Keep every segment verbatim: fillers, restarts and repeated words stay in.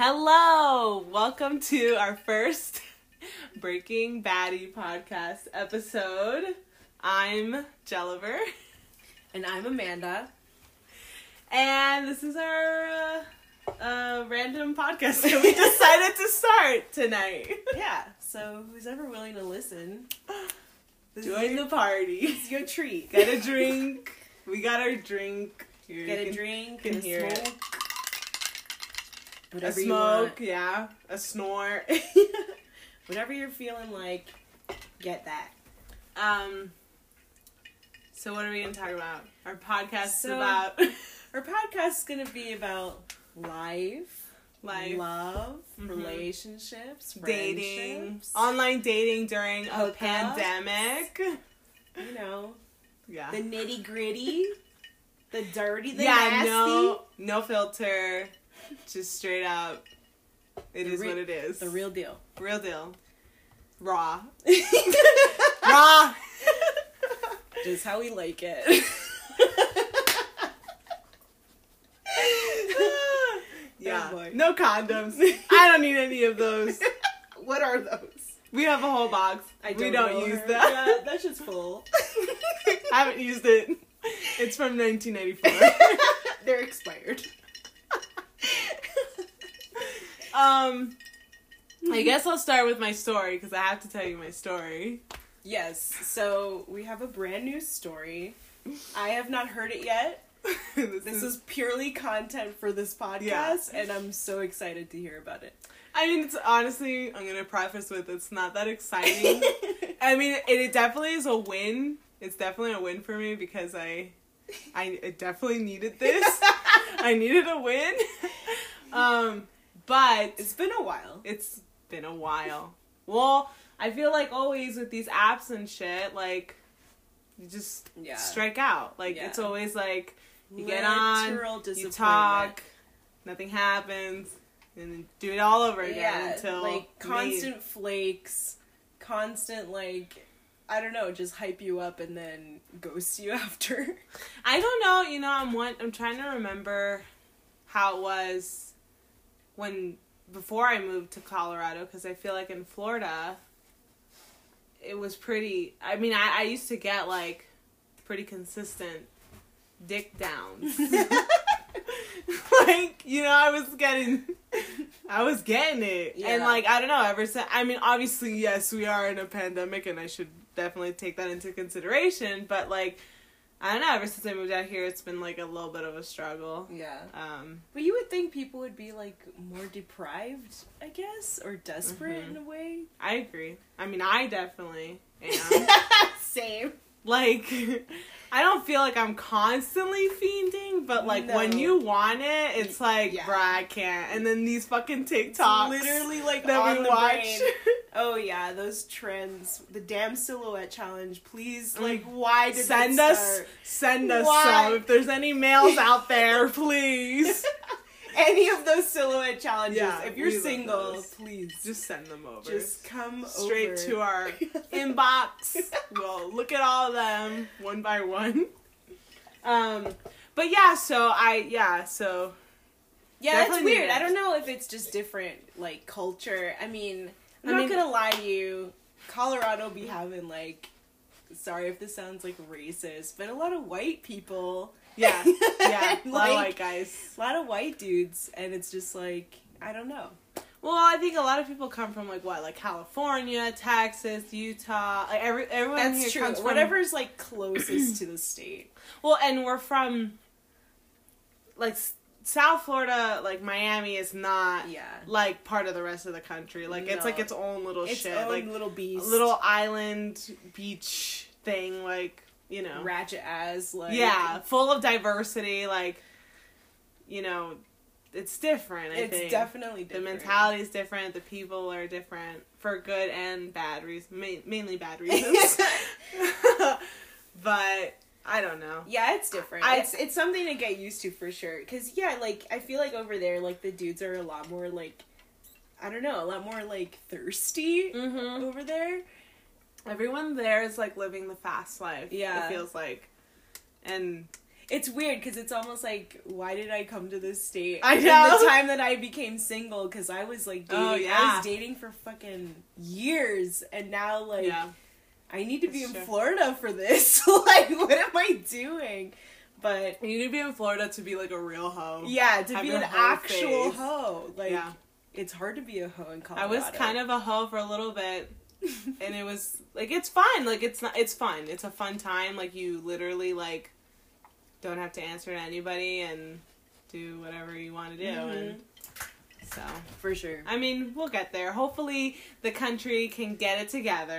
Hello! Welcome to our first Breaking Baddie podcast episode. I'm Jelliver. And I'm Amanda. And this is our uh, uh, random podcast that we decided to start tonight. Yeah, so who's ever willing to listen, join the party. It's your treat. Get a drink. We got our drink. Here, Get you can, a drink can and hear a smoke. It. Whatever a smoke, yeah, a snort, whatever you're feeling like, get that. Um. So what are we gonna talk about? Our podcast so, is about. Our podcast is gonna be about life, life, love, mm-hmm. relationships, dating, online dating during Hookups. A pandemic. You know. Yeah. The nitty gritty, the dirty, the yeah, nasty. Yeah, no, no filter. Just straight up, it the is re- what it is. The real deal. Real deal. Raw. Raw. Just how we like it. Yeah. Oh, no condoms. I don't need any of those. What are those? We have a whole box. I don't we don't know use her. That. Yeah, that shit's full. I haven't used it. It's from nineteen ninety-four. They're expired. Um, I guess I'll start with my story, because I have to tell you my story. Yes, so we have a brand new story. I have not heard it yet. this this is... is purely content for this podcast, yeah. And I'm so excited to hear about it. I mean, it's honestly, I'm going to preface with, it's not that exciting. I mean, it, it definitely is a win. It's definitely a win for me, because I, I, I definitely needed this. I needed a win. Um... But it's been a while. It's been a while. Well, I feel like always with these apps and shit, like, you just yeah. strike out. Like, yeah. It's always like, you get on, you talk, nothing happens, and then do it all over again yeah, until... like, constant May. Flakes, constant, like, I don't know, just hype you up and then ghost you after. I don't know, you know, I'm one, I'm trying to remember how it was... When, before I moved to Colorado, because I feel like in Florida, it was pretty, I mean, I, I used to get, like, pretty consistent dick downs. Like, you know, I was getting, I was getting it. Yeah. And, like, I don't know, ever since, I mean, obviously, yes, we are in a pandemic, and I should definitely take that into consideration, but, like, I don't know, ever since I moved out here, it's been, like, a little bit of a struggle. Yeah. Um, but you would think people would be, like, more deprived, I guess, or desperate mm-hmm. in a way. I agree. I mean, I definitely am. Same. Like, I don't feel like I'm constantly fiending, but, like, no. when you want it, it's like, yeah. bruh, I can't. And then these fucking TikToks. It's literally, like, that on we the watch. Brain. Oh, yeah, those trends. The damn silhouette challenge. Please, like, why did send that us, start? Send us why? Some. If there's any males out there, please. Any of those silhouette challenges. Yeah, if you're single, those. Please. Just send them over. Just come Straight over. Straight to our inbox. We'll look at all of them one by one. Um, But yeah, so I, yeah, so. Yeah, that's weird. I don't know if it's just different, like, culture. I mean, I'm I mean, not going to lie to you. Colorado be having, like, sorry if this sounds, like, racist, but a lot of white people... Yeah, yeah, a lot like, of white guys. A lot of white dudes, and it's just like, I don't know. Well, I think a lot of people come from, like, what, like, California, Texas, Utah, like, every, everyone That's here true. Comes from... Whatever's, like, closest to the state. Well, and we're from, like, South Florida, like, Miami is not, yeah. like, part of the rest of the country. Like, no. it's, like, its own little its shit. Its own like, little beast. Little island beach thing, like... You know, ratchet as like yeah, full of diversity. Like, you know, it's different. I it's think. Definitely different. The mentality is different. The people are different for good and bad reasons, Ma- mainly bad reasons. But I don't know. Yeah, it's different. I, it's it's something to get used to for sure. Cause yeah, like I feel like over there, like the dudes are a lot more like, I don't know, a lot more like thirsty mm-hmm. over there. Everyone there is, like, living the fast life, yeah. it feels like. And It's weird because it's almost like, why did I come to this state? I know. In the time that I became single, because I was like dating. Oh, yeah. I was dating for fucking years, and now like yeah. I need to be That's in true. Florida for this. Like, what am I doing? But you need to be in Florida to be like a real hoe. Yeah, to Have be an actual face. Hoe. Like yeah. It's hard to be a hoe in Colorado. I was kind of a hoe for a little bit. And it was like, it's fun. Like, it's not, it's fun. It's a fun time. Like, you literally like don't have to answer to anybody and do whatever you want to do. Mm-hmm. And so for sure. I mean, we'll get there. Hopefully the country can get it together.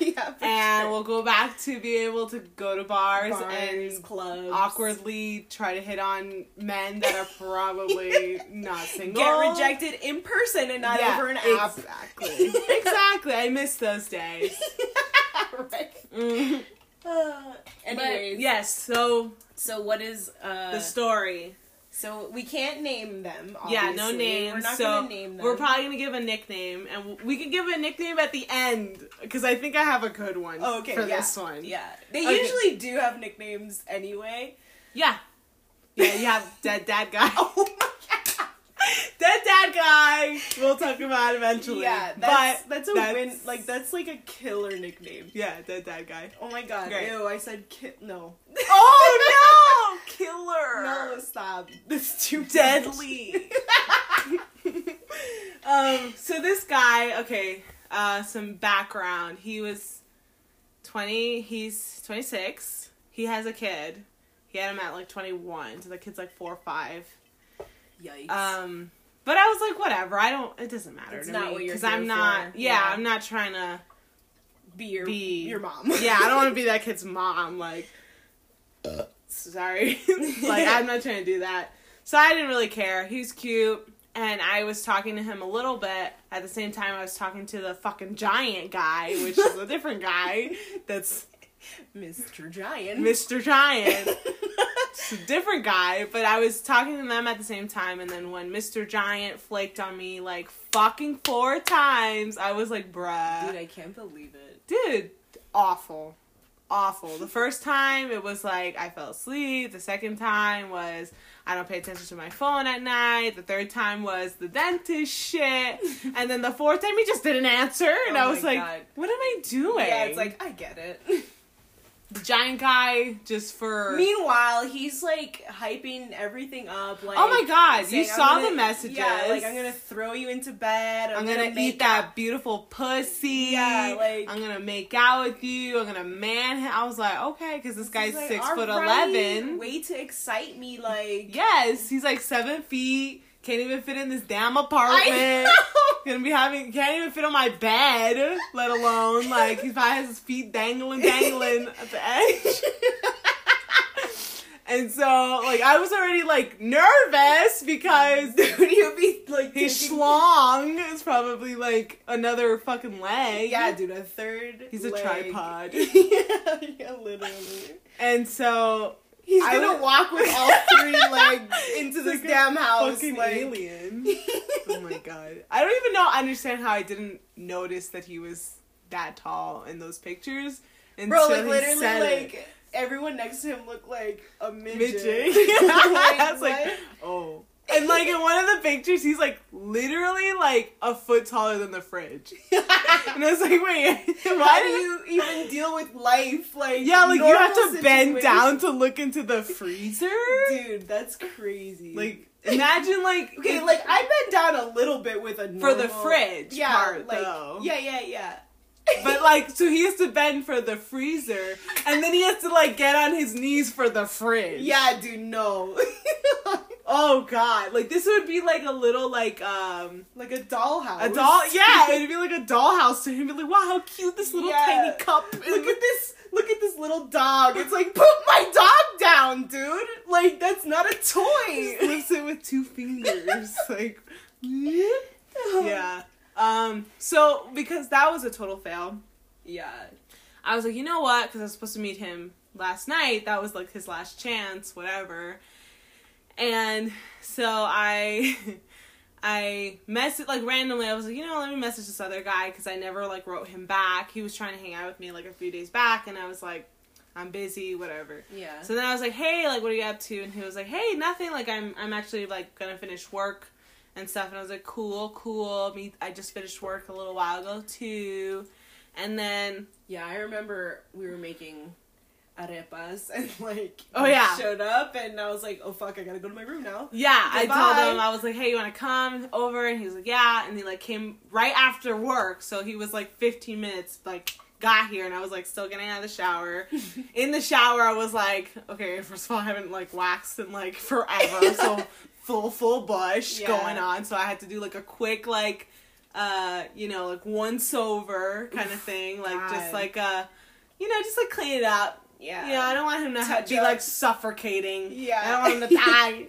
Yeah, for and sure. We'll go back to be able to go to bars, bars and clubs, awkwardly try to hit on men that are probably yeah. not single. Get rejected in person and not yeah, over an app. Exactly. Exactly. I miss those days. Right. Mm. Uh, anyways, but, yes. So, so what is uh, the story? So we can't name them, obviously. Yeah, no names. We're not so going to name them. We're probably going to give a nickname, and we can give a nickname at the end, because I think I have a good one oh, okay, for yeah. this one. Yeah. They okay. usually do have nicknames anyway. Yeah. Yeah, you have Dead Dad Guy. Oh my God. Dead Dad Guy. We'll talk about eventually. Yeah, that's, but that's a that's, win. Like, that's like a killer nickname. Yeah, Dead Dad Guy. Oh my God. Great. Ew, I said ki- no. Oh, no! Killer. No, stop. That's too deadly. um, so this guy, okay, uh, some background. He was twenty, he's twenty-six. He has a kid. He had him at like twenty-one, so the kid's like four or five. Yikes. Um, but I was like, whatever. I don't, it doesn't matter it's to not me. Because I'm not, yeah, yeah, I'm not trying to be your, be, your mom. Yeah, I don't want to be that kid's mom. Like, uh. Sorry. Like, I'm not trying to do that. So I didn't really care. He was cute. And I was talking to him a little bit. At the same time, I was talking to the fucking giant guy, which is a different guy. That's Mister Giant. Mister Giant. It's a different guy. But I was talking to them at the same time. And then when Mister Giant flaked on me, like, fucking four times, I was like, bruh. Dude, I can't believe it. Dude, awful. Awful. The first time, it was like, I fell asleep. The second time was, I don't pay attention to my phone at night. The third time was the dentist shit. And then the fourth time, he just didn't answer. And oh I was like, God. What am I doing? Yeah, it's like, I get it. The giant guy, just for... Meanwhile, he's, like, hyping everything up. Like, oh, my God. Saying, you saw gonna, the messages. Yeah, like, I'm going to throw you into bed. I'm, I'm going to eat that out. Beautiful pussy. Yeah, like... I'm going to make out with you. I'm going to man... I was like, okay, because this guy's like, six foot right, eleven. Way to excite me, like... Yes, he's, like, seven feet. Can't even fit in this damn apartment. I know. Gonna be having can't even fit on my bed, let alone like he probably has his feet dangling, dangling at the edge. And so like I was already like nervous because dude, you'd be like his schlong is probably like another fucking leg. Yeah, dude, a third. He's a leg. Tripod. yeah, yeah, literally. And so. He's I gonna would, walk with all three legs into this like damn house. Fucking like... alien. Oh my God. I don't even know, understand how I didn't notice that he was that tall in those pictures. Bro, like literally like, it. Everyone next to him looked like a midget. Midget. I was like, oh. And like in one of the pictures, he's like literally like a foot taller than the fridge. And I was like, wait, why do you even deal with life? Like, yeah, like you have to situation. Bend down to look into the freezer, dude. That's crazy. Like, imagine like okay, like I bend down a little bit with a normal, for the fridge yeah, part like, though. Yeah, yeah, yeah. But, like, so he has to bend for the freezer, and then he has to, like, get on his knees for the fridge. Yeah, dude, no. Oh, God. Like, this would be, like, a little, like, um... Like a dollhouse. A doll... Yeah, it'd be, like, a dollhouse to him. He'd be like, wow, how cute this little yeah. tiny cup is. Look at this... Look at this little dog. It's like, put my dog down, dude! Like, that's not a toy! He just lifts it with two fingers. Like... Yeah. Um, so, because that was a total fail. Yeah. I was like, you know what? Because I was supposed to meet him last night. That was, like, his last chance, whatever. And so I, I messaged, like, randomly. I was like, you know, let me message this other guy because I never, like, wrote him back. He was trying to hang out with me, like, a few days back. And I was like, I'm busy, whatever. Yeah. So then I was like, hey, like, what are you up to? And he was like, hey, nothing. Like, I'm I'm actually, like, gonna finish work and stuff. And I was like, cool, cool. Me, I just finished work a little while ago, too. And then... Yeah, I remember we were making arepas and, like, oh, yeah. showed up. And I was like, oh, fuck, I gotta go to my room now. Yeah, goodbye. I told him, I was like, hey, you wanna come over? And he was like, yeah. And he, like, came right after work. So he was, like, fifteen minutes, like... got here, and I was, like, still getting out of the shower. In the shower, I was like, okay, first of all, I haven't, like, waxed in, like, forever, so full, full bush yeah. going on, so I had to do, like, a quick, like, uh, you know, like, once-over kind of thing, like, God. just, like, uh, you know, just, like, clean it up. Yeah. You know, I don't want him to have, be, up. like, suffocating. Yeah. I don't want him to die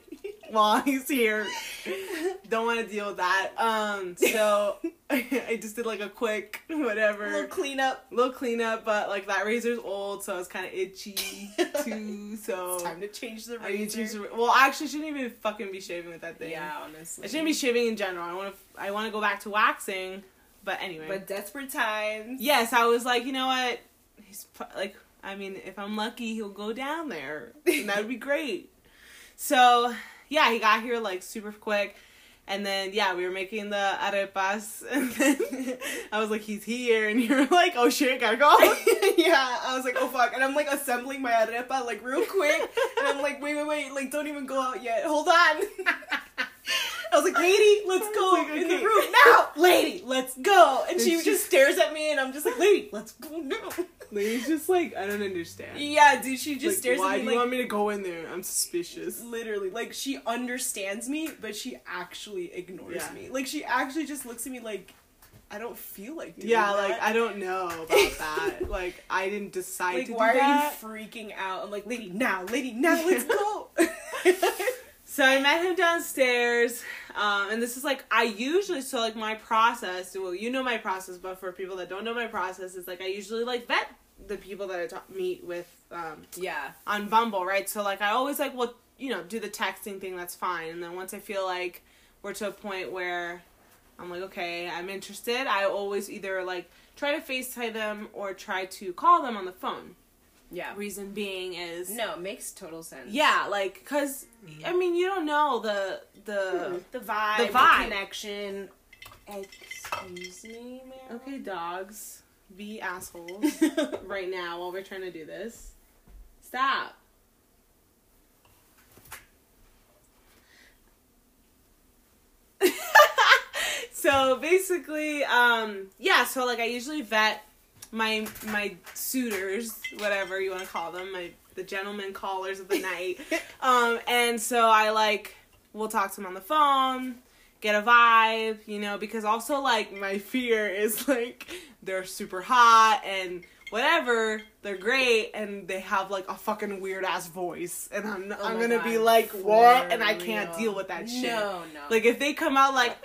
while he's here. Don't want to deal with that. Um, so... I just did, like, a quick whatever. A little cleanup. Little cleanup, but, like, that razor's old, so it's kind of itchy, too, so... It's time to change the razor. I need to change the, well, I actually shouldn't even fucking be shaving with that thing. Yeah, honestly. I shouldn't be shaving in general. I want to I want to go back to waxing, but anyway. But desperate times. Yes, I was like, you know what? He's, like, I mean, if I'm lucky, he'll go down there, and that would be great. So, yeah, he got here, like, super quick. And then, yeah, we were making the arepas, and then I was like, he's here, and you're like, oh shit, gotta go. Yeah, I was like, oh fuck, and I'm like assembling my arepa, like, real quick, and I'm like, wait, wait, wait, like, don't even go out yet, hold on. I was like, lady, let's go, like, okay. in the room now, lady, let's go, and, and she, she just stares at me, and I'm just like, lady, let's go now. Lady's just like, I don't understand. Yeah, dude, she just like, stares at me like... Why do you like, want me to go in there? I'm suspicious. Literally. Like, she understands me, but she actually ignores yeah. me. Like, she actually just looks at me like, I don't feel like doing yeah, that. Yeah, like, I don't know about that. Like, I didn't decide like, to do that. Like, why are you freaking out? I'm like, lady, now, lady, now, let's go. So I met him downstairs, um, and this is, like, I usually, so, like, my process, well, you know my process, but for people that don't know my process, it's, like, I usually, like, vet the people that I ta- meet with, um, yeah, on Bumble, right? So, like, I always, like, well, you know, do the texting thing, that's fine, and then once I feel like we're to a point where I'm, like, okay, I'm interested, I always either, like, try to FaceTime them or try to call them on the phone. Yeah. Reason being is... No, it makes total sense. Yeah, like, because, I mean, you don't know the... The, the vibe. The vibe. The connection. Excuse me, ma'am. Okay, dogs. Be assholes right now while we're trying to do this. Stop. So, basically, um, yeah, so, like, I usually vet... My my suitors, whatever you want to call them, my the gentlemen callers of the night. Um, and so I, like, will talk to them on the phone, get a vibe, you know, because also, like, my fear is, like, they're super hot and whatever, they're great, and they have, like, a fucking weird-ass voice. And I'm, oh I'm going to be like, what? For and I can't real. deal with that shit. No, no. Like, if they come out like...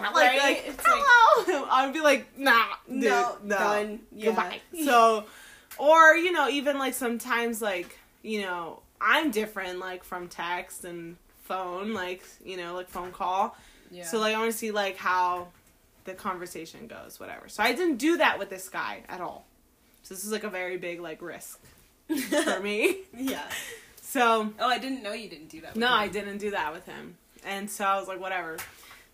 Like, right? like, it's hello! Like, I would be like, nah, dude, no, no, done, yeah. goodbye. So, or, you know, even, like, sometimes, like, you know, I'm different, like, from text and phone, like, you know, like, phone call. Yeah. So, like, I want to see, like, how the conversation goes, whatever. So I didn't do that with this guy at all. So this is, like, a very big, like, risk for me. Yeah. So. Oh, I didn't know you didn't do that with no, him. No, I didn't do that with him. And so I was like, whatever.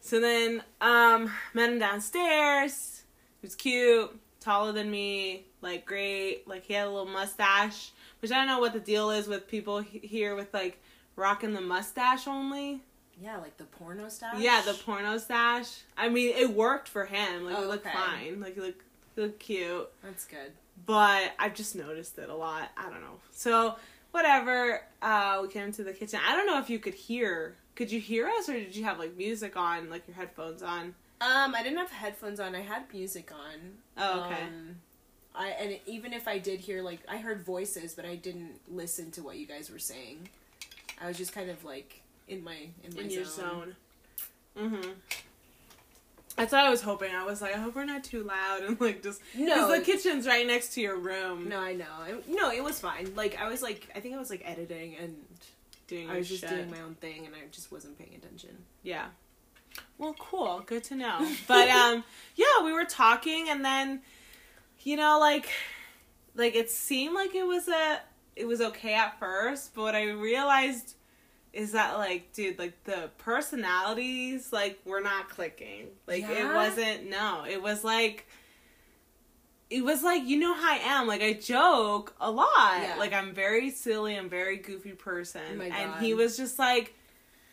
So then, um, met him downstairs. He was cute, taller than me, like, great. Like, he had a little mustache, which I don't know what the deal is with people he- here with, like, rocking the mustache only. Yeah, like the porno stash? Yeah, the porno stash. I mean, it worked for him. Like, oh, he looked okay. fine. Like, he looked, he looked cute. That's good. But I've just noticed it a lot. I don't know. So, whatever. Uh, we came into the kitchen. I don't know if you could hear... Could you hear us, or did you have, like, music on, like, your headphones on? Um, I didn't have headphones on. I had music on. Oh, okay. Um, I, and even if I did hear, like, I heard voices, but I didn't listen to what you guys were saying. I was just kind of, like, in my in my in zone. Your zone. Mm-hmm. That's what I was hoping. I was like, I hope we're not too loud, and, like, just... No. Because the kitchen's right next to your room. No, I know. I, no, it was fine. Like, I was, like, I think I was, like, editing, and... Doing I was just shit. doing my own thing, and I just wasn't paying attention. Yeah. Well, cool. Good to know. But, um, yeah, we were talking, and then, you know, like, like, it seemed like it was a, it was okay at first, but what I realized is that, like, dude, like, the personalities, like, were not clicking. Like, yeah. It wasn't, no, it was like, it was like, you know how I am. Like, I joke a lot. Yeah. Like, I'm very silly. I'm very goofy person. Oh my God. And he was just, like,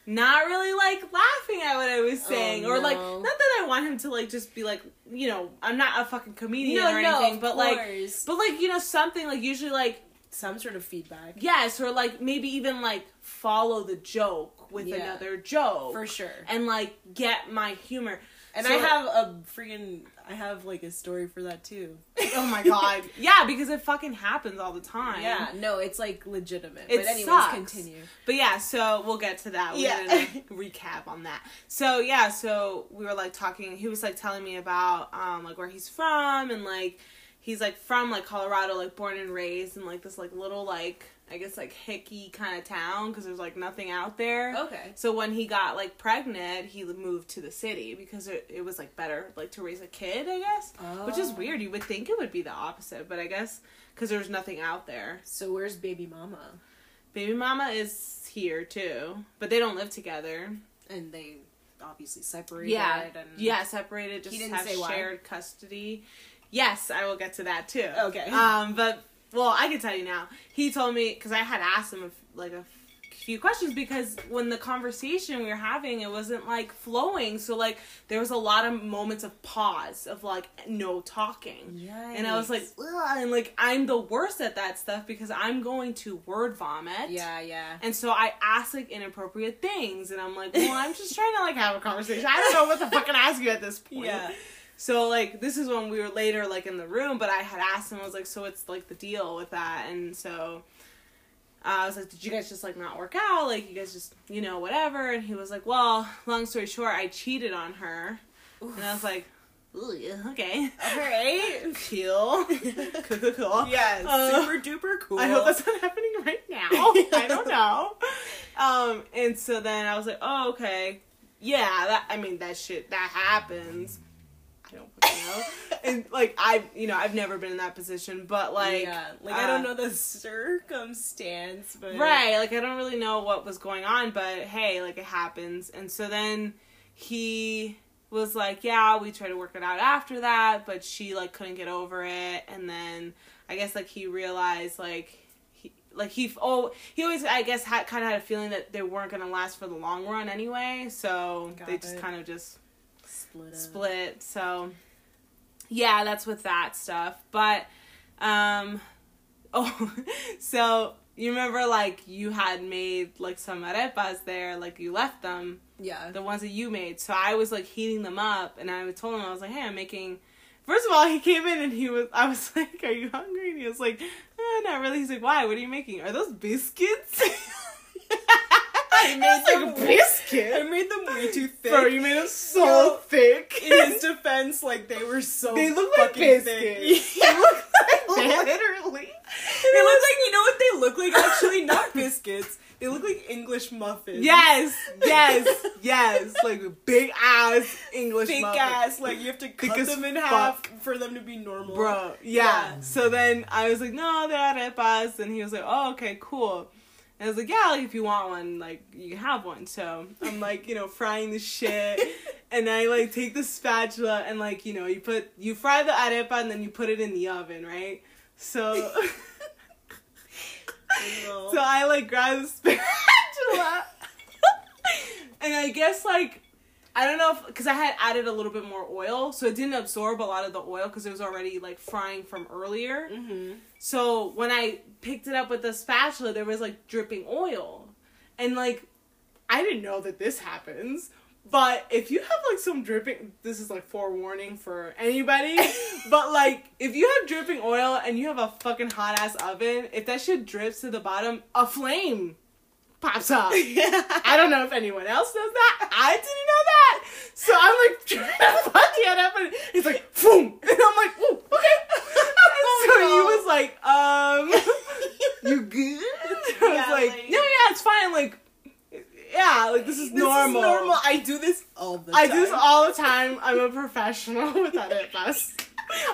not really, like, laughing at what I was saying. Oh, or, no. Like, not that I want him to, like, just be, like, you know, I'm not a fucking comedian no, or no, anything. But, course. like, but, like, you know, something, like, usually, like. Some sort of feedback. Yes, or, like, maybe even, like, follow the joke with yeah. another joke. For sure. And, like, get my humor. And so, I have a freaking, I have, like, a story for that, too. Oh, my God. Yeah, because it fucking happens all the time. Yeah, no, it's, like, legitimate. It but anyways, sucks. Continue. But, yeah, so we'll get to that. We're yeah. going to recap on that. So, yeah, so we were, like, talking. He was, like, telling me about, um, like, where he's from. And, like, he's, like, from, like, Colorado, like, born and raised in, like, this, like, little, like, I guess, like, hicky kind of town, because there's, like, nothing out there. Okay. So when he got, like, pregnant, he moved to the city, because it, it was, like, better, like, to raise a kid, I guess. Oh. Which is weird. You would think it would be the opposite, but I guess, because there's nothing out there. So where's baby mama? Baby mama is here, too. But they don't live together. And they obviously separated. Yeah, and yeah separated, just he didn't have say shared why. Custody. Yes, I will get to that, too. Okay. Um, but... Well, I can tell you now. He told me, because I had asked him, a, like, a few questions, because when the conversation we were having, it wasn't, like, flowing. So, like, there was a lot of moments of pause, of, like, no talking. Yikes. And I was like, ugh. And, like, I'm the worst at that stuff, because I'm going to word vomit. Yeah, yeah. And so I asked, like, inappropriate things. And I'm like, well, I'm just trying to, like, have a conversation. I don't know what to fucking ask you at this point. Yeah. So, like, this is when we were later, like, in the room, but I had asked him, I was like, so what's, like, the deal with that? And so, uh, I was like, did you guys just, like, not work out? Like, you guys just, you know, whatever. And he was like, well, long story short, I cheated on her. Oof. And I was like, ooh, yeah, okay. All right. Cool. Cool, cool, cool. Yes. Uh, super duper cool. I hope that's not happening right now. I don't know. Um, and so then I was like, oh, okay. Yeah, that, I mean, that shit, that happens. I don't fucking know. And, like, I, you know, I've never been in that position, but, like... Yeah, like, uh, I don't know the circumstance, but... Right, like, I don't really know what was going on, but, hey, like, it happens. And so then he was like, yeah, we tried to work it out after that, but she, like, couldn't get over it. And then, I guess, like, he realized, like... Like, he, oh, he always, I guess, had kind of had a feeling that they weren't going to last for the long run anyway, so Got they it. just kind of just... Split, Split. So, yeah, that's with that stuff. But, um, oh, so you remember, like, you had made, like, some arepas there, like, you left them. Yeah. The ones that you made. So I was, like, heating them up, and I told him, I was like, hey, I'm making, first of all, he came in, and he was, I was like, are you hungry? And he was like, eh, not really. He's like, why? What are you making? Are those biscuits? I made I them like, biscuit. I made them way too thick. Bro, you made them so Yo, thick. In his defense, like, they were so They look fucking like biscuits. Yeah. They look like, literally. They look like, you know what they look like? Actually, not biscuits. They look like English muffins. Yes, yes, yes. Like, big-ass English Big muffins. Big-ass, like, you have to cut Thick them in half for them to be normal. Bro, yeah. yeah. So then I was like, no, they're arepas. And he was like, oh, okay, cool. And I was like, yeah, like, if you want one, like, you can have one. So I'm, like, you know, frying the shit. And I, like, take the spatula and, like, you know, you put, you fry the arepa and then you put it in the oven, right? So, oh, no. So I, like, grab the spatula. And I guess, like, I don't know if, because I had added a little bit more oil. So it didn't absorb a lot of the oil because it was already, like, frying from earlier. Mm-hmm. So when I picked it up with the spatula, there was, like, dripping oil. And, like, I didn't know that this happens. But if you have, like, some dripping... This is, like, forewarning for anybody. But, like, if you have dripping oil and you have a fucking hot-ass oven, if that shit drips to the bottom, a flame pops up. I don't know if anyone else knows that. I didn't know that. So I'm, like, trying to put the head up, and it's like, boom. And I'm like, ooh, okay. And so he was like, um... You good? So yeah, I was like, like, no, yeah, it's fine. Like, yeah, like, this is this normal. This is normal. I do this all the time. I do this all the time. I'm a professional with arepas.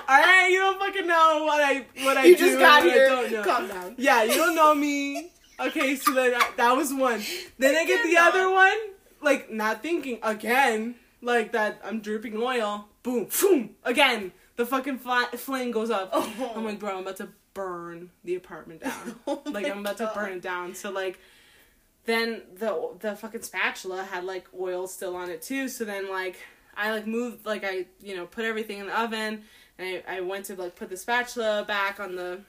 Alright, you don't fucking know what I what I you do. You just got here. I don't know. Calm down. Yeah, you don't know me. Okay, so then I, that was one. Then I get the other one. Like, not thinking again. Like that I'm dripping oil. Boom, boom. Again, the fucking fly, flame goes up. Oh. I'm like, bro, I'm about to burn the apartment down. Oh like, I'm about God. to burn it down. So, like, then the the fucking spatula had, like, oil still on it, too. So then, like, I, like, moved, like, I, you know, put everything in the oven. And I, I went to, like, put the spatula back on the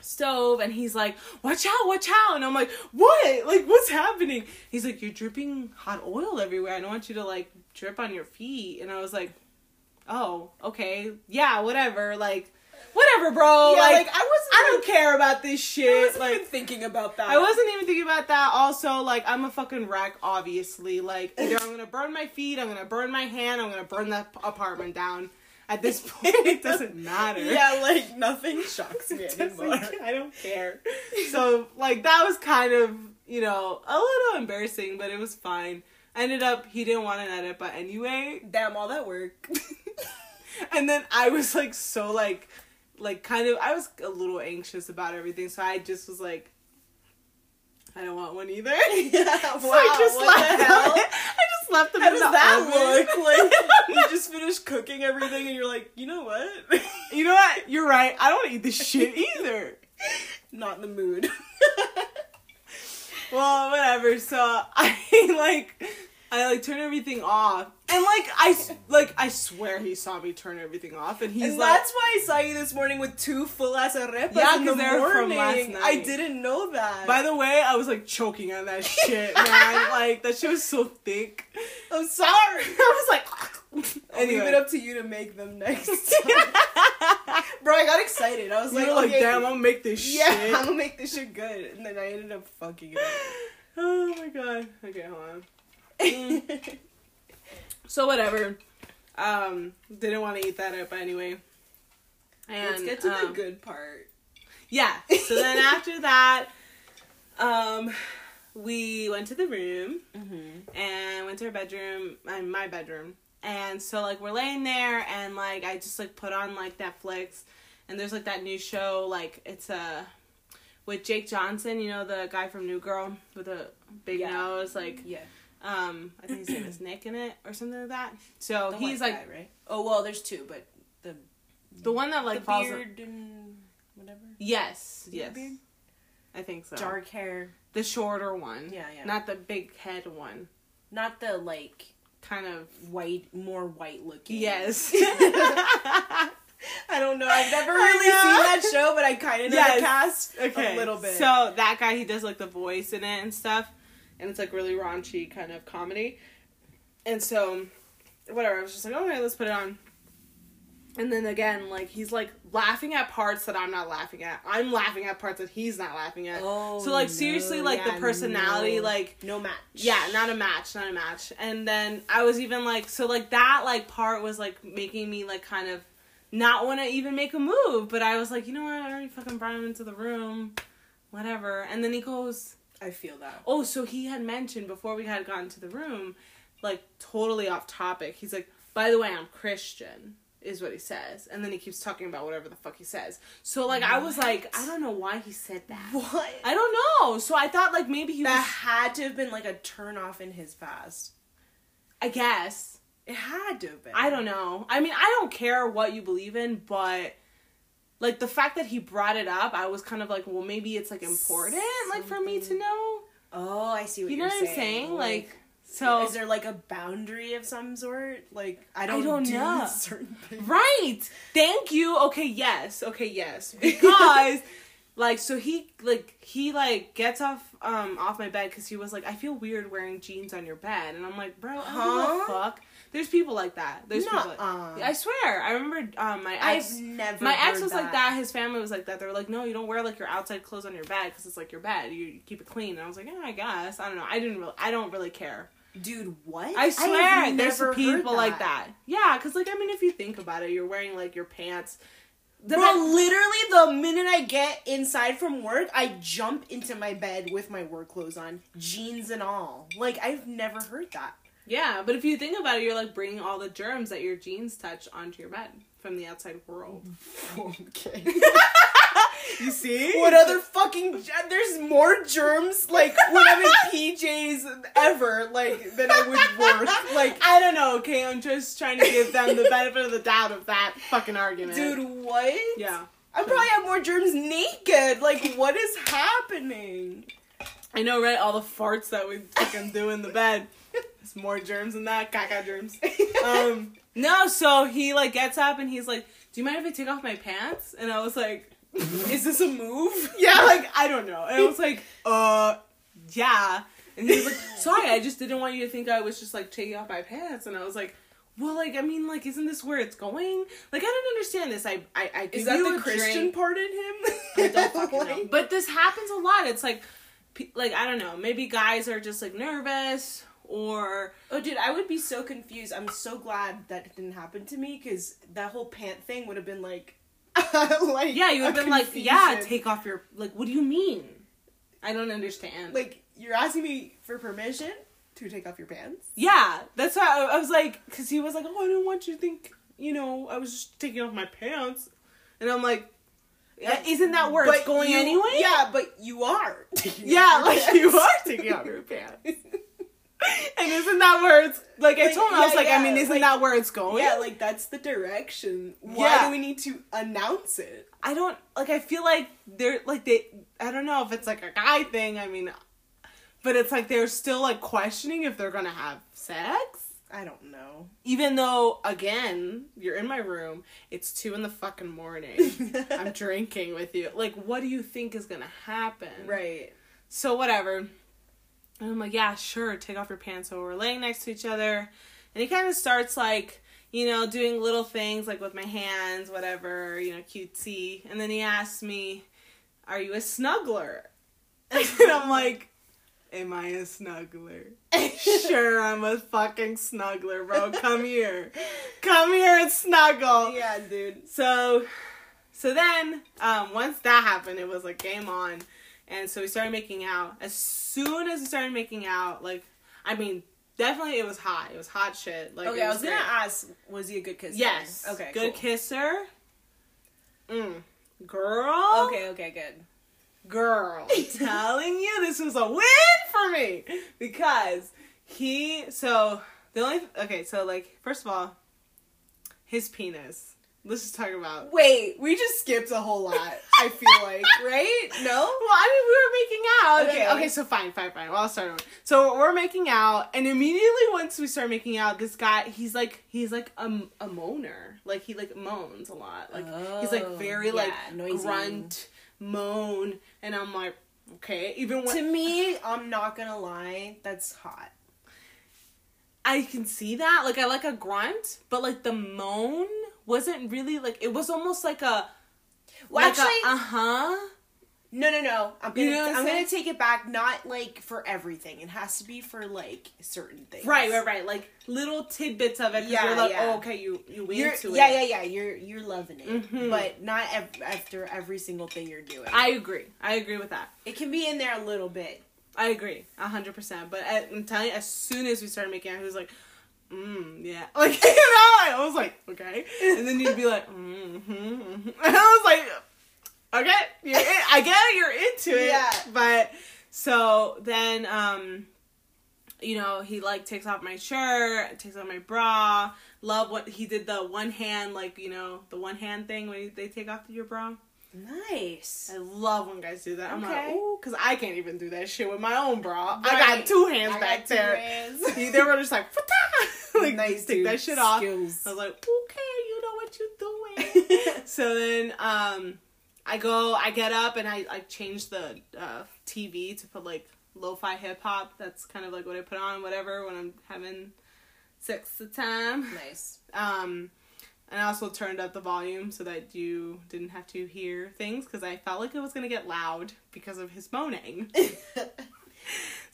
stove. And he's like, watch out, watch out. And I'm like, what? Like, what's happening? He's like, you're dripping hot oil everywhere. I don't want you to, like, drip on your feet. And I was like, oh, okay. Yeah, whatever. Like, whatever, bro. Yeah, like, like, I wasn't. I don't like, care about this shit. I wasn't like, even thinking about that. I wasn't even thinking about that. Also, like, I'm a fucking wreck, obviously. Like, either I'm gonna burn my feet, I'm gonna burn my hand, I'm gonna burn that apartment down. At this point, it doesn't matter. Yeah, like, nothing shocks me anymore. I don't care. So, like, that was kind of, you know, a little embarrassing, but it was fine. Ended up, he didn't want an edit, but anyway. Damn, all that work. And then I was, like, so, like... like, kind of, I was a little anxious about everything, so I just was like, I don't want one either. Yeah, so wow, I just what left the hell? Them, I just left them How in the How does that oven. Look? Like, you just finished cooking everything, and you're like, you know what? You know what? You're right. I don't eat this shit either. Not in the mood. Well, whatever. So, I, like... I, like, turn everything off. And, like, I, like, I swear he saw me turn everything off. And he's and like... that's why I saw you this morning with two full-ass arepas yeah, in the morning. From last night. I didn't know that. By the way, I was, like, choking on that shit, man. Like, that shit was so thick. I'm sorry. I was like... I'll anyway. leave it up to you to make them next time. Bro, I got excited. I was like, like okay, damn, I'm gonna make this yeah, shit. Yeah, I'm gonna make this shit good. And then I ended up fucking it up. Oh, my God. Okay, hold on. Mm. So whatever, um didn't want to eat that up anyway, and let's get to um, the good part. Yeah, so then after that um we went to the room mm-hmm. and went to our bedroom uh, my bedroom, and so like we're laying there and like I just like put on like Netflix, and there's like that new show, like it's a with Jake Johnson, you know, the guy from New Girl with a big yeah. nose, like yeah Um, I think his name is Nick in it or something like that. So the he's like, guy, right? Oh well, there's two, but the the one that like the falls beard up. And whatever. Yes, yes, beard? I think so. Dark hair, the shorter one. Yeah, yeah. Not the big head one. Not the like kind of white, more white looking. Yes. I don't know. I've never really seen that show, but I kind of know yes. the cast okay. a little bit. So that guy, he does like the voice in it and stuff. And it's, like, really raunchy kind of comedy. And so, whatever. I was just like, okay, let's put it on. And then, again, like, he's, like, laughing at parts that I'm not laughing at. I'm laughing at parts that he's not laughing at. Oh, so, like, no, seriously, like, yeah, the personality, no, like... No match. Yeah, not a match, not a match. And then I was even, like... So, like, that, like, part was, like, making me, like, kind of not want to even make a move. But I was like, you know what? I already fucking brought him into the room. Whatever. And then he goes... I feel that. Oh, so he had mentioned before we had gotten to the room, like, totally off topic. He's like, by the way, I'm Christian, is what he says. And then he keeps talking about whatever the fuck he says. So, like, what? I was like, I don't know why he said that. What? I don't know. So I thought, like, maybe he that was... That had to have been, like, a turnoff in his past. I guess. It had to have been. I don't know. I mean, I don't care what you believe in, but... Like, the fact that he brought it up, I was kind of like, well, maybe it's, like, important, Something. like, for me to know. Oh, I see what you you're saying. You know what saying. I'm saying? Like, like, so... Is there, like, a boundary of some sort? Like, I don't, I don't do know. certain things. Right! Thank you! Okay, yes. Okay, yes. Because, like, so he, like, he, like, gets off, um, off my bed because he was like, I feel weird wearing jeans on your bed. And I'm like, bro, huh? What the fuck? There's people like that. There's Nuh-uh. people like that. I swear. I remember um, my ex. I've never My ex was that. like that. His family was like that. They were like, no, you don't wear, like, your outside clothes on your bed because it's, like, your bed. You, you keep it clean. And I was like, yeah, I guess. I don't know. I didn't really, I don't really care. Dude, what? I swear. I there's people that. like that. Yeah, because, like, I mean, if you think about it, you're wearing, like, your pants. The Bro, bed- literally the minute I get inside from work, I jump into my bed with my work clothes on. Jeans and all. Like, I've never heard that. Yeah, but if you think about it, you're, like, bringing all the germs that your jeans touch onto your bed. from the outside world. Okay. You see? What other fucking... There's more germs, like, when I'm in P Js ever, like, than I would work. Like, I don't know, okay? I'm just trying to give them the benefit of the doubt of that fucking argument. Dude, what? Yeah. I probably have more germs naked. Like, what is happening? I know, right? All the farts that we fucking do in the bed. There's more germs than that. Caca germs. Um, no, so he, like, gets up and he's like, do you mind if I take off my pants? And I was like... Is this a move? Yeah, like, I don't know. And I was like, uh, yeah. And he was like, sorry, I just didn't want you to think I was just, like, taking off my pants. And I was like, well, like, I mean, like, isn't this where it's going? Like, I don't understand this. I, I, I give Is that you the a Christian drink. Part in him? I don't fucking know. But this happens a lot. It's like, like, I don't know. Maybe guys are just, like, nervous or... Oh, dude, I would be so confused. I'm so glad that it didn't happen to me because that whole pant thing would have been, like... like, yeah, you would have been confusion. Like, yeah, take off your, like, what do you mean? I don't understand. Like, you're asking me for permission to take off your pants? Yeah, that's why I, I was like, because he was like, oh, I didn't want you to think, you know, I was just taking off my pants. And I'm like, yeah, isn't that where it's going you, anyway? Yeah, but you are. Yeah, like, pants. You are taking off your pants. And isn't that where it's... Like, I told him, yeah, I was like, yeah. I mean, isn't like, that where it's going? Yeah, like, that's the direction. Why yeah. do we need to announce it? I don't... Like, I feel like they're... Like, they... I don't know if it's, like, a guy thing. I mean... But it's, like, they're still, like, questioning if they're gonna have sex? I don't know. Even though, again, you're in my room. It's two in the fucking morning. I'm drinking with you. Like, what do you think is gonna happen? Right. So, whatever... And I'm like, yeah, sure, take off your pants. So we're laying next to each other. And he kind of starts, like, you know, doing little things, like, with my hands, whatever, you know, cutesy. And then he asks me, are you a snuggler? And I'm like, am I a snuggler? Sure, I'm a fucking snuggler, bro. Come here. Come here and snuggle. Yeah, dude. So, so then, um, once that happened, it was, like, game on. And so we started making out. As soon as we started making out, like, I mean, definitely it was hot. It was hot shit. Like, okay, was I was going to ask, was he a good kisser? Yes. Okay, good cool. kisser. Mm. Girl. Okay, okay, good. Girl. Telling you, this was a win for me. Because he, so, the only, okay, so, like, first of all, his penis. Let's just talk about... Wait, we just skipped a whole lot, I feel like, right? No? Well, I mean, we were making out. Okay, okay, so fine, fine, fine. Well, I'll start over. So we're making out, and immediately once we start making out, this guy, he's like, he's like a, a moaner. Like, he, like, moans a lot. Like, oh, he's, like, very, yeah, like, noisy. Grunt, moan, and I'm like, okay. Even when... To me, I'm not gonna lie, that's hot. I can see that. Like, I like a grunt, but, like, the moan... Wasn't really, like, it was almost like a, well, like actually, uh-huh. No, no, no. I'm gonna, you know I'm gonna take it back, not, like, for everything. It has to be for, like, certain things. Right, right, right. Like, little tidbits of it, because yeah, you're like, yeah. oh, okay, you, you you're, into yeah, it. Yeah, yeah, yeah. You're, you're loving it. Mm-hmm. But not ev- after every single thing you're doing. I agree. I agree with that. It can be in there a little bit. I agree. A hundred percent. But I, I'm telling you, as soon as we started making out, he was like, mm, yeah. Like, you know, I was like, okay. And then you'd be like, mm-hmm, mm-hmm. And I was like, okay, you're in, I get it, you're into it. Yeah. But, so, then, um, you know, he, like, takes off my shirt, takes off my bra. Love what, he did the one hand, like, you know, the one hand thing when they take off your bra. Nice. I love when guys do that. I'm okay. Like, ooh, because I can't even do that shit with my own bra. Right. I got two hands I back two there. Hands. They were just like, like, nice, take that shit off. Skills. I was like, okay, you know what you're doing. So then, um, I go, I get up and I, I change the uh, T V to put, like, lo-fi hip-hop. That's kind of, like, what I put on, whatever, when I'm having sex the time. Nice. Um... And I also turned up the volume so that you didn't have to hear things, because I felt like it was going to get loud because of his moaning.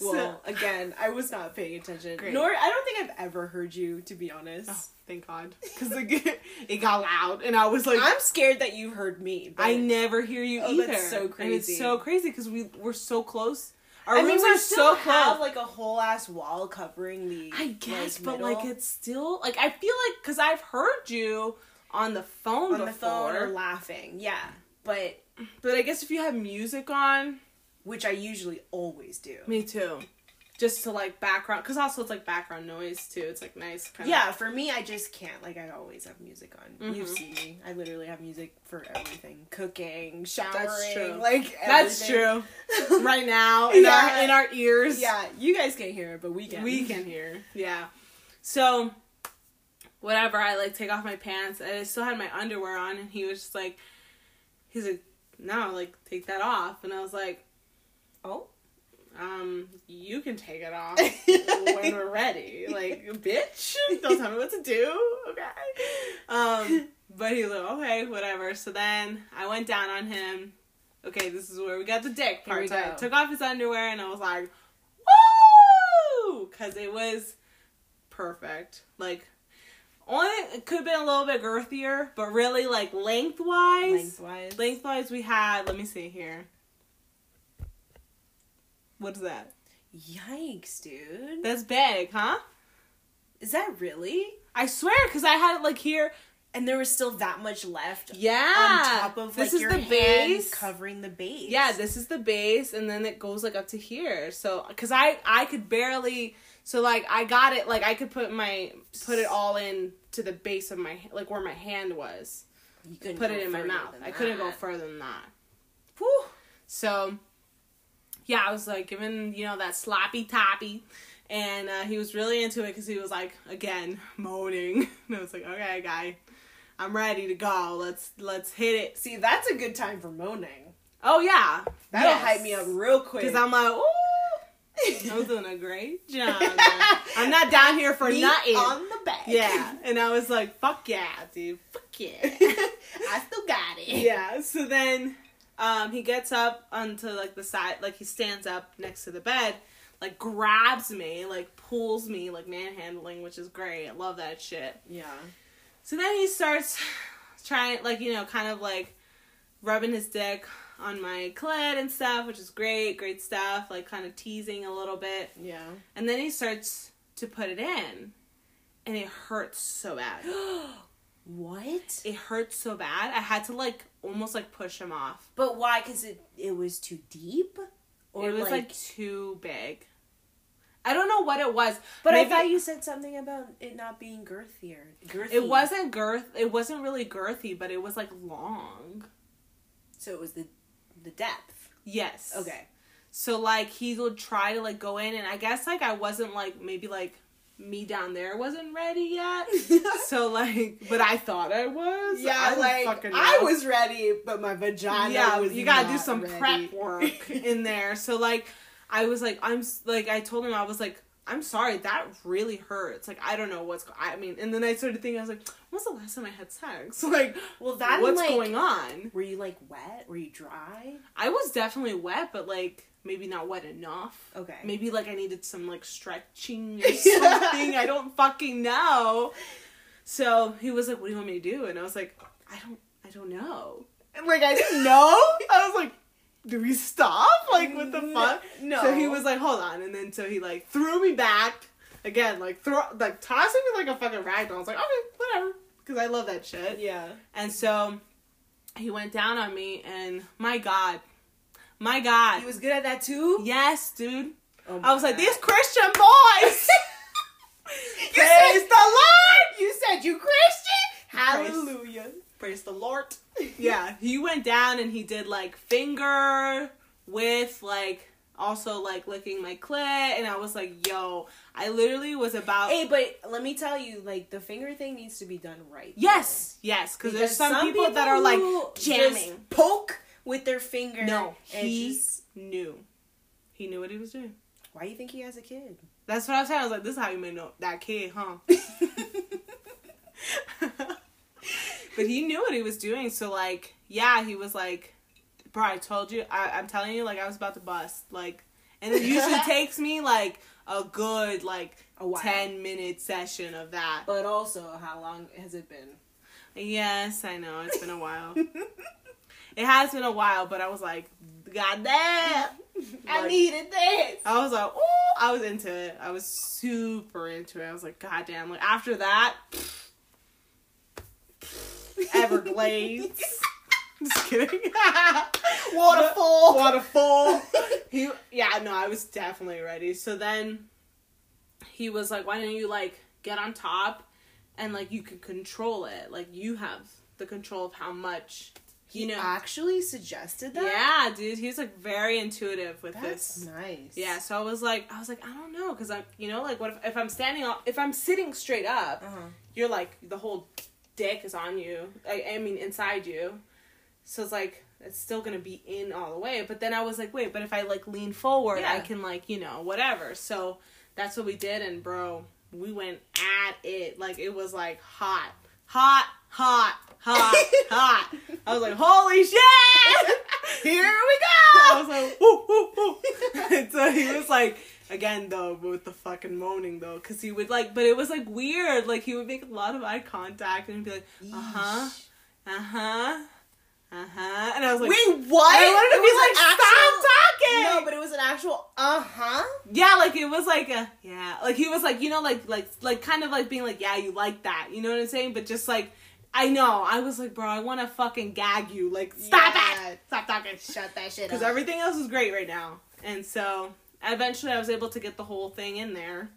Well, so, again, I was not paying attention. Great. Nor, I don't think I've ever heard you, to be honest. Oh, thank God. Because it, it got loud, and I was like... I'm scared that you heard me. But I never hear you oh, either. That's so crazy. And it's so crazy, because we, we're so close... Our I rooms mean, we are still so have, like, a whole-ass wall covering the, I guess, like, but, middle. Like, it's still... Like, I feel like, because I've heard you, on the phone on before. The phone or laughing. Yeah. But but I guess if you have music on, which I usually always do. Me too. Just to, like, background, because also it's, like, background noise, too. It's, like, nice. Kind yeah, of. For me, I just can't. Like, I always have music on. Mm-hmm. You've seen me. I literally have music for everything. Cooking, showering. That's true. Like, everything. That's true. Right now, in, yeah. our, in our ears. Yeah, you guys can't hear it, but we can. We can hear. Yeah. So, whatever, I, like, take off my pants. I still had my underwear on, and he was just, like, he's, like, no, like, take that off. And I was, like, oh. Um, you can take it off when we're ready. Like, bitch, don't tell me what to do, okay? Um, but he was like, okay, whatever. So then I went down on him. Okay, this is where we got the dick part. So I took off his underwear and I was like, woo! Because it was perfect. Like, only it could have been a little bit girthier, but really, like, lengthwise. Lengthwise. Lengthwise we had, let me see here. What is that? Yikes, dude. That's big, huh? Is that really? I swear, because I had it, like, here. And there was still that much left. Yeah. On top of, like, this is your the hand base. Covering the base. Yeah, this is the base, and then it goes, like, up to here. So, because I, I could barely, so, like, I got it, like, I could put my, put it all in to the base of my, like, where my hand was. You couldn't put it in my mouth. I couldn't go further than that. Whew. So... yeah, I was, like, giving, you know, that sloppy-toppy, and uh, he was really into it because he was, like, again, moaning, and I was like, okay, guy, I'm ready to go, let's let's hit it. See, that's a good time for moaning. Oh, yeah. That'll yes. hype me up real quick. Because I'm like, ooh, I was doing a great job. I'm not down here for me nothing. On the back. Yeah, and I was like, fuck yeah, dude, fuck yeah. I still got it. Yeah, so then... Um, he gets up onto, like, the side, like, he stands up next to the bed, like, grabs me, like, pulls me, like, manhandling, which is great. I love that shit. Yeah. So then he starts trying, like, you know, kind of, like, rubbing his dick on my clit and stuff, which is great, great stuff, like, kind of teasing a little bit. Yeah. And then he starts to put it in, and it hurts so bad. What? It hurts so bad. I had to, like, almost, like, push him off. But why? Because it, it was too deep? Or it was, like, like, too big. I don't know what it was. But Maybe I thought you said something about it not being girthier. Girthy. It wasn't girth. It wasn't really girthy, but it was, like, long. So it was the the depth. Yes. Okay. So, like, he would try to, like, go in, and I guess, like, I wasn't, like, maybe, like, me down there wasn't ready yet. So, like, but I thought I was. Yeah, I was like, fucking I ready. was ready, but my vagina yeah, was you gotta not do some ready. prep work in there. So, like, I was like, I'm, like, I told him, I was like, I'm sorry, that really hurts. Like, I don't know what's, go- I mean, and then I started thinking, I was like, when's the last time I had sex? Like, well, that what's like, going on? Were you, like, wet? Were you dry? I was definitely wet, but, like, maybe not wet enough. Okay. Maybe, like, I needed some, like, stretching or something. I don't fucking know. So he was like, what do you want me to do? And I was like, I don't, I don't know. And, like, I didn't know. I was like, do we stop? Like, what the fuck? No. So he was like, hold on. And then so he, like, threw me back. Again, like, throw, like tossing me like a fucking ragdoll. I was like, okay, whatever. Because I love that shit. Yeah. And so he went down on me and my God. My God. He was good at that, too? Yes, dude. Oh I was God. like, these Christian boys. you Praise said, the Lord. You said you Christian? Hallelujah. Praise, Praise the Lord. Yeah. He went down and he did, like, finger with, like, also, like, licking my clit. And I was like, yo, I literally was about. Hey, but let me tell you, like, the finger thing needs to be done right. Yes. Though. Yes. Because there's some, some people, people that are, like, jamming. Poke. With their finger. No, he just... knew. He knew what he was doing. Why do you think he has a kid? That's what I was saying. I was like, this is how you may know that kid, huh? But he knew what he was doing. So, like, yeah, he was like, bro, I told you. I, I'm telling you, like, I was about to bust. Like, and it usually takes me, like, a good, like, a ten-minute session of that. But also, how long has it been? Yes, I know. It's been a while. It has been a while, but I was like, God damn, like, I needed this. I was like, oh, I was into it. I was super into it. I was like, God damn. Like, after that, pfft, pfft, Everglades. Just kidding. Waterfall. Waterfall. He, yeah, no, I was definitely ready. So then he was like, why don't you, like, get on top and, like, you can control it. Like, you have the control of how much, you he know. He actually suggested that? Yeah, dude. He was, like, very intuitive with That's this. That's nice. Yeah, so I was like, I was like, I don't know. Because, like, you know, like, what if, if I'm standing up, if I'm sitting straight up, uh-huh. you're, like, the whole dick is on you. I, I mean, inside you. So it's like, it's still going to be in all the way. But then I was like, wait, but if I, like, lean forward, yeah. I can, like, you know, whatever. So that's what we did. And, bro, we went at it. Like, it was, like, hot. Hot, hot, hot, hot. I was like, holy shit! Here we go! I was like, woo, woo, woo. And so he was like, again, though, with the fucking moaning, though. Because he would, like, but it was, like, weird. Like, he would make a lot of eye contact and be like, uh-huh, uh-huh. Uh-huh. And I was like, wait, what? I wanted to be like, stop talking. No, but it was an actual uh-huh. Yeah, like it was like a yeah. Like he was like, you know, like like like kind of like being like, yeah, you like that. You know what I'm saying? But just like, I know. I was like, bro, I wanna fucking gag you. Like, stop yeah. it. Stop talking. Shut that shit up. Because everything else is great right now. And so eventually I was able to get the whole thing in there.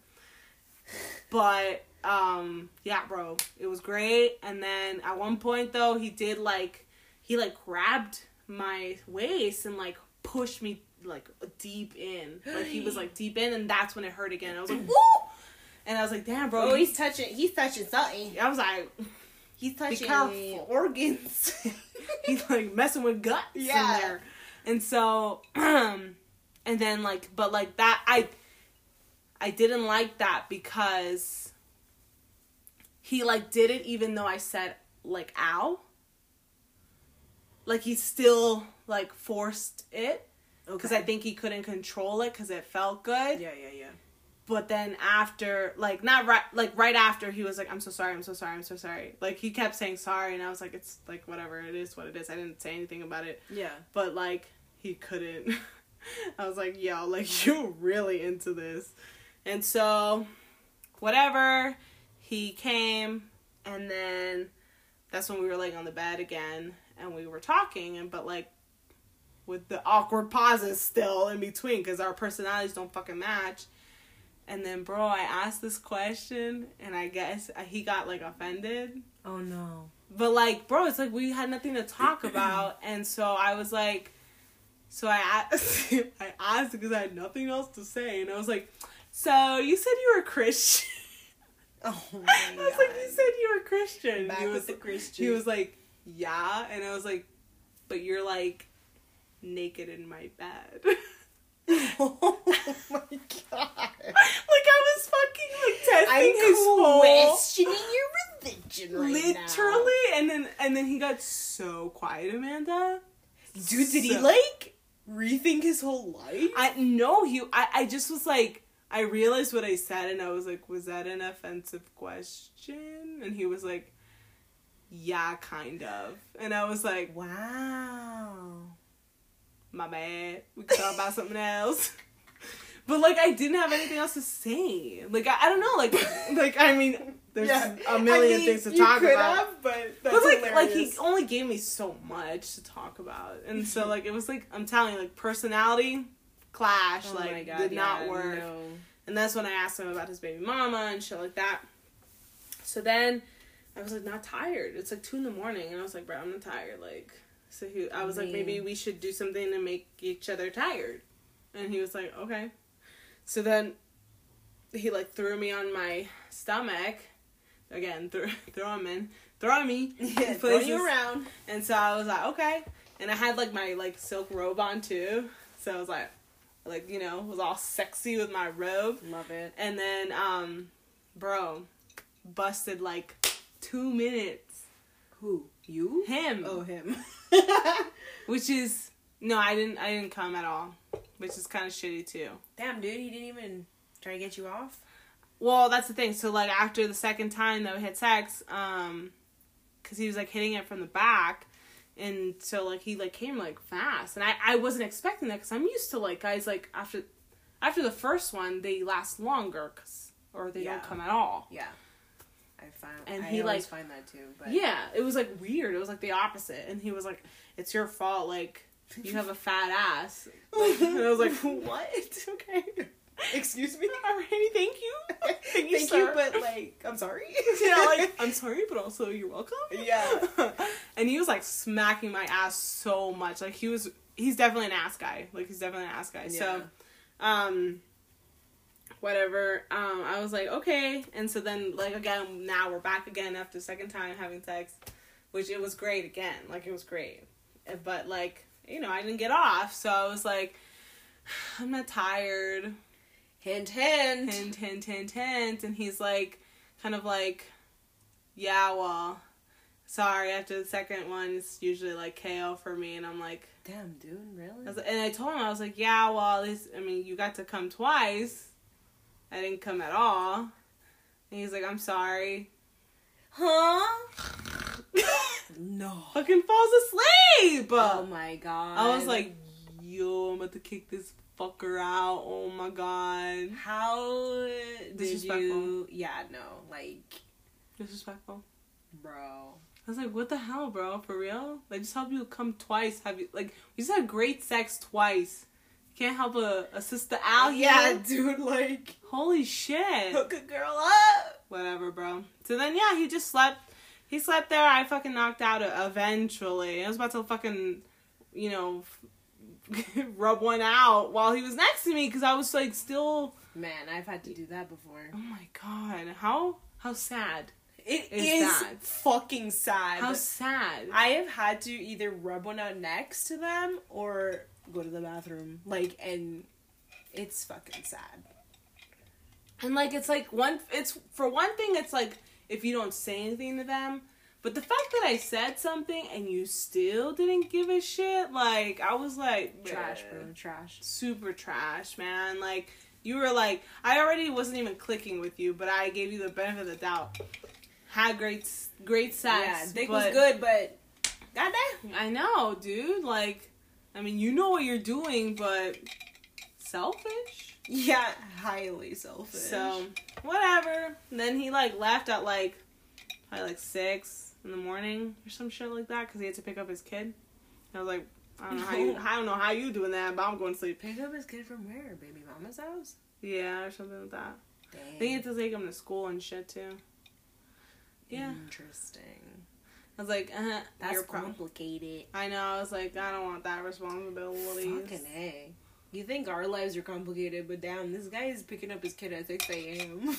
But um yeah, bro. It was great. And then at one point though, he did like He, like, grabbed my waist and, like, pushed me, like, deep in. Like, he was, like, deep in, and that's when it hurt again. I was like, woo! And I was like, damn, bro. Oh, he's touching, he's touching something. I was like, he's touching organs. He's, like, messing with guts yeah. in there. And so, um, and then, like, but, like, that, I, I didn't like that because he, like, did it even though I said, like, ow. Like, he still, like, forced it. Because okay. I think he couldn't control it because it felt good. Yeah, yeah, yeah. But then after, like, not right, like, right after, he was like, I'm so sorry, I'm so sorry, I'm so sorry. Like, he kept saying sorry, and I was like, it's, like, whatever, it is what it is. I didn't say anything about it. Yeah. But, like, he couldn't. I was like, yo, like, you're really into this. And so, whatever, he came, and then that's when we were laying on the bed again. And we were talking, and but, like, with the awkward pauses still in between, because our personalities don't fucking match. And then, bro, I asked this question, and I guess he got, like, offended. Oh, no. But, like, bro, it's like we had nothing to talk about, and so I was, like, so I asked, I asked because I had nothing else to say, and I was, like, so you said you were Christian. Oh, my God. I was, like, you said you were Christian. Back he was, with the Christian. He was, like, yeah, and I was like, but you're like naked in my bed. Oh my God. Like, I was fucking like testing I'm his whole questioning your religion right literally now. and then and then he got so quiet, Amanda. Dude, did so, he like rethink his whole life? I no he I, I just was like, I realized what I said, and I was like, was that an offensive question? And he was like, yeah, kind of. And I was like, wow. My bad. We could talk about something else. But, like, I didn't have anything else to say. Like, I, I don't know. Like, like I mean, there's yeah. a million I mean, things to talk could about. Have, but that's but like, hilarious. Like, he only gave me so much to talk about. And so, like, it was like, I'm telling you, like, personality clash. Oh, like, God, did yeah, not work. No. And that's when I asked him about his baby mama and shit like that. So then I was, like, not tired. It's, like, two in the morning. And I was, like, bro, I'm not tired. Like, so he, I was, Man. like, maybe we should do something to make each other tired. And he was, like, okay. So then he, like, threw me on my stomach. Again, th- throw him in. Throw me. Yeah, throw you around. And so I was, like, okay. And I had, like, my, like, silk robe on, too. So I was, like, like, you know, was all sexy with my robe. Love it. And then, um, bro, busted, like, Two minutes. Who? You? Him. Oh, him. Which is no, I didn't. I didn't come at all, which is kind of shitty too. Damn, dude, he didn't even try to get you off. Well, that's the thing. So, like, after the second time that we had sex, um, because he was like hitting it from the back, and so like he like came like fast, and I I wasn't expecting that because I'm used to like guys like after after the first one they last longer, cause, or they yeah. don't come at all. Yeah. I found, and I he always like, find that too. But yeah, it was like weird. It was like the opposite, and he was like, "It's your fault. Like you have a fat ass." Like, and I was like, "What? Okay." Excuse me? Alrighty, thank you. Thank you, thank sir. you, but, like, I'm sorry. Yeah, like, I'm sorry, but also you're welcome. Yeah. And he was, like, smacking my ass so much. Like, he was, he's definitely an ass guy. Like, he's definitely an ass guy. Yeah. So, um, whatever. Um, I was like, okay. And so then, like, again, now we're back again after the second time having sex, which it was great again. Like, it was great. But, like, you know, I didn't get off. So I was like, I'm not tired. Hint, hint. Hint, hint, hint, hint. And he's like, kind of like, yeah, well, sorry. After the second one, it's usually like K O for me. And I'm like, damn, dude, really? I was, and I told him, I was like, yeah, well, at least, I mean, you got to come twice. I didn't come at all. And he's like, I'm sorry. Huh? No. Fucking falls asleep. Oh my God. I was like, yo, I'm about to kick this fucker out. Oh my God. How did you? Yeah, no, like disrespectful, bro. I was like, what the hell, bro? For real? Like, just help you come twice. Have you like we just had great sex twice? You can't help a, a sister out. Yeah, dude. Like, holy shit. Hook a girl up. Whatever, bro. So then, yeah, he just slept. He slept there. I fucking knocked out eventually. I was about to fucking, you know. rub one out while he was next to me because I was like still man I've had to do that before. Oh my God, how how sad it is, is that? Fucking sad. How sad. I have had to either rub one out next to them or go to the bathroom, like, and it's fucking sad. And like it's like one it's for one thing it's like if you don't say anything to them. But the fact that I said something and you still didn't give a shit, like, I was like... Trash, bro. Trash. Super trash, man. Like, you were like... I already wasn't even clicking with you, but I gave you the benefit of the doubt. Had great great sex. Yeah, dick was good, but... Goddamn. I know, dude. Like, I mean, you know what you're doing, but... Selfish? Yeah, highly selfish. So, whatever. And then he, like, laughed at, like... Probably, like, six... in the morning or some shit like that because he had to pick up his kid. And I was like, I don't know how you, I don't know how you doing that, but I'm going to sleep. Pick up his kid from where? Baby mama's house? Yeah, or something like that. Dang. They had to take him to school and shit too. Yeah. Interesting. I was like, uh-huh. That's you're complicated. Pro- I know. I was like, I don't want that responsibility. Fucking A. You think our lives are complicated, but damn, this guy is picking up his kid at six a.m.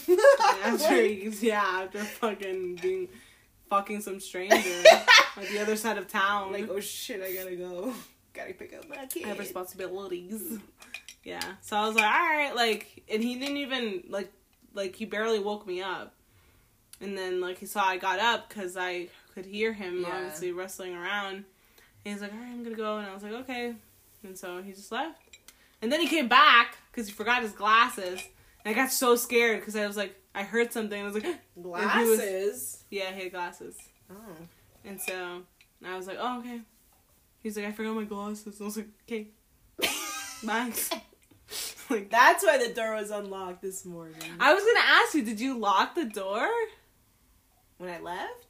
after, yeah, after fucking being... fucking some stranger on the other side of town. Like, oh shit, I gotta go. Gotta pick up my kid. I have responsibilities. Yeah. So I was like, alright, like, and he didn't even, like, like, he barely woke me up. And then, like, he saw I got up because I could hear him, yeah. Obviously, wrestling around. And he's like, alright, I'm gonna go. And I was like, okay. And so he just left. And then he came back because he forgot his glasses. And I got so scared because I was like, I heard something. I was like, glasses? He was, yeah, he had glasses. Oh. And so, I was like, oh, okay. He's like, I forgot my glasses. I was like, okay. Bye. Like, that's why the door was unlocked this morning. I was going to ask you, did you lock the door? When I left?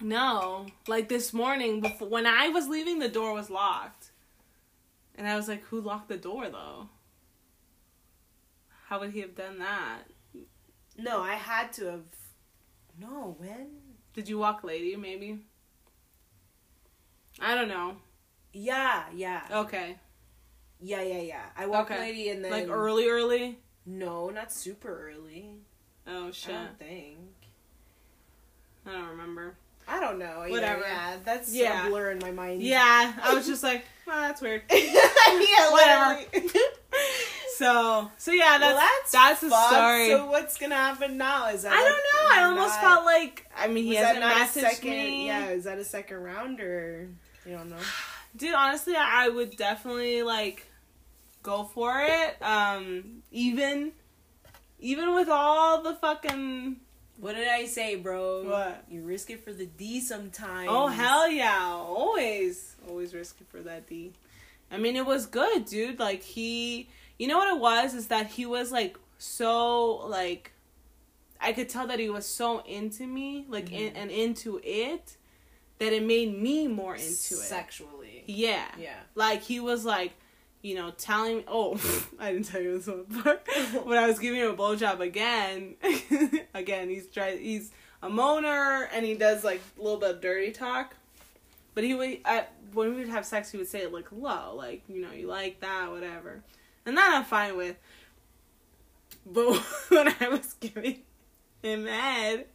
No. Like, this morning, before, when I was leaving, the door was locked. And I was like, who locked the door, though? How would he have done that? No, I had to have... No, when? Did you walk lady, maybe? I don't know. Yeah, yeah. Okay. Yeah, yeah, yeah. I walked okay. lady and then... Like early, early? No, not super early. Oh, shit. I don't think. I don't remember. I don't know. Either. Whatever. Yeah, that's yeah. a blur in my mind. Yeah, I was just like, well, oh, that's weird. Yeah, whatever. So, so yeah, that's, well, that's, that's the story. So what's going to happen now? Is that I like, don't know. I almost not, felt like, I mean, he hasn't messaged second, me. Yeah, is that a second round or, you don't know? Dude, honestly, I would definitely, like, go for it. Um, even, even with all the fucking... What did I say, bro? What? You risk it for the D sometimes. Oh, hell yeah. Always. Always risk it for that D. I mean, it was good, dude. Like, he... You know what it was? Is that he was, like, so, like, I could tell that he was so into me, like, mm-hmm. in, and into it, that it made me more into sexually. It. Sexually. Yeah. Yeah. Like, he was, like, you know, telling me... Oh, I didn't tell you this one part. When I was giving him a blowjob again, again, he's dry, he's a moaner, and he does, like, a little bit of dirty talk. But he would... I, when we would have sex, he would say it, like, low. Like, you know, you like that, whatever. And that I'm fine with. But when I was giving... in mad,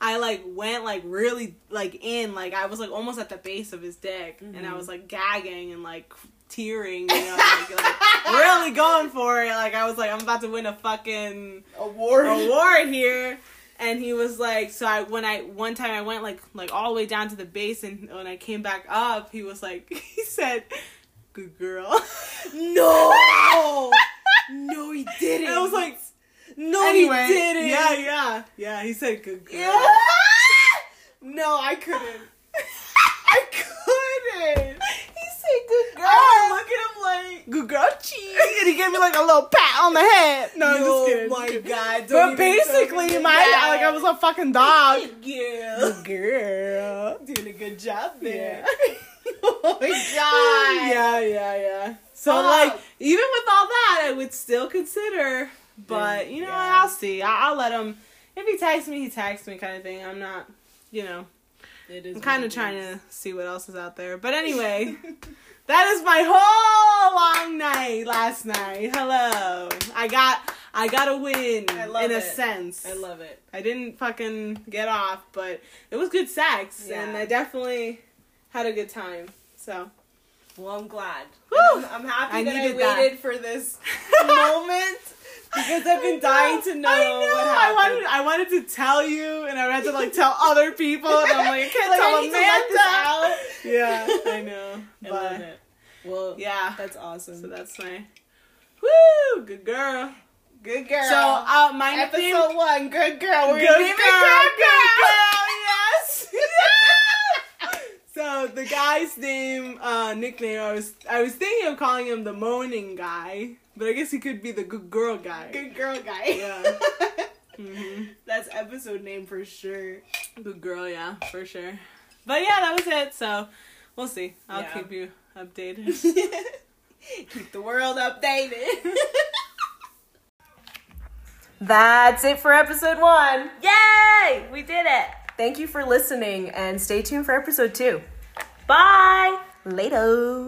I like went like really like in like I was like almost at the base of his dick, mm-hmm. and I was like gagging and like tearing, you know, like, like really going for it. Like I was like, I'm about to win a fucking award award here. And he was like, so I when I one time I went like like all the way down to the base, and when I came back up, he was like, he said, "Good girl." No, no, he didn't. And I was like. No, anyway, he didn't. Yeah, yeah. Yeah, he said good girl. Yeah. No, I couldn't. I couldn't. He said good girl. I was looking at him like, good girl cheese. And he gave me like a little pat on the head. No, no I'm just kidding. Oh my God. But basically, my dad, like I was a fucking dog. Good girl. Good girl. Doing a good job there. Yeah. Oh my God. Yeah, yeah, yeah. So, oh. like, even with all that, I would still consider... But, you know, yeah. I'll see. I'll, I'll let him. If he texts me, he texts me kind of thing. I'm not, you know. It is I'm kind of trying to see what else is out there. But anyway, that is my whole long night last night. Hello. I got I got a win I love in it. a sense. I love it. I didn't fucking get off, but it was good sex. Yeah. And I definitely had a good time. So. Well, I'm glad. I'm, I'm happy I that I waited that. for this moment. Because I've been dying to know, I know. What happened. I wanted, I wanted to tell you, and I had to like tell other people. And I'm like, I can't like, tell Amanda. I need to let this out. Yeah, I know. I but, love it. Well, yeah, that's awesome. So that's my woo, good girl, good girl. So, uh, my episode thing, one, good girl, we're good giving girl, girl, good girl, yes. So the guy's name, uh, nickname. I was, I was thinking of calling him the moaning guy. But I guess he could be the good girl guy. Good girl guy. Yeah. Mm-hmm. That's episode name for sure. Good girl, yeah, for sure. But yeah, that was it. So we'll see. I'll yeah. keep you updated. Keep the world updated. That's it for episode one. Yay! We did it. Thank you for listening and stay tuned for episode two. Bye. Later.